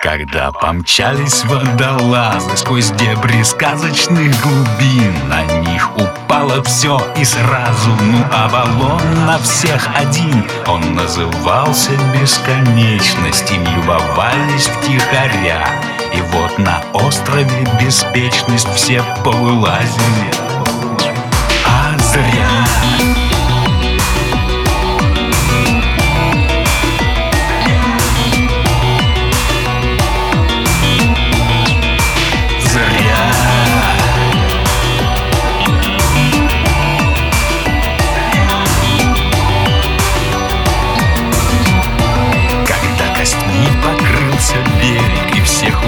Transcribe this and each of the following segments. Когда помчались водолазы сквозь дебри сказочных глубин, на них упало все и сразу, ну Авалон на всех один. Он назывался бесконечность, им любовались втихаря. И вот на острове беспечность все повылазили. А зря.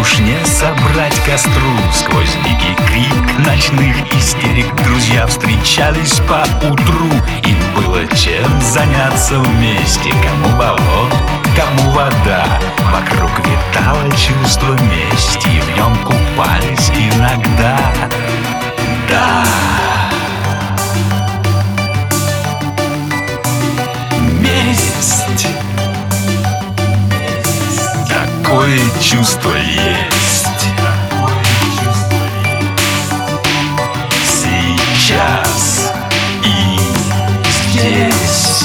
Уж не собрать костру сквозь дикий крик ночных истерик. Друзья встречались по утру, им было чем заняться вместе. Кому болот, кому вода, вокруг витало чувство мести, и в нем купались иногда. Да, месть. Такое чувство есть сейчас и здесь. Месть.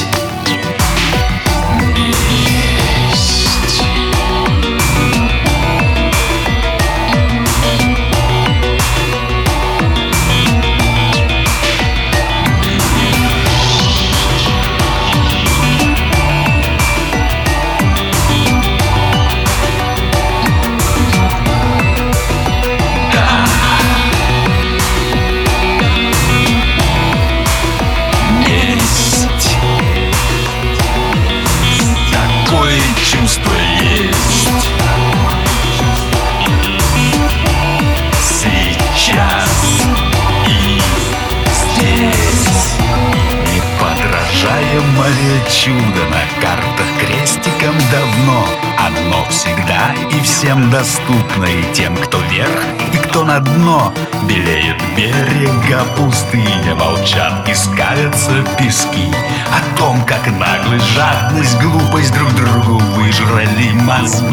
Чудо на картах крестиком давно, оно всегда и всем доступно, и тем, кто вверх, и кто на дно. Белеет берега пустыня, молчат и скалятся пески. О том, как наглость, жадность, глупость друг другу выжрали мозги.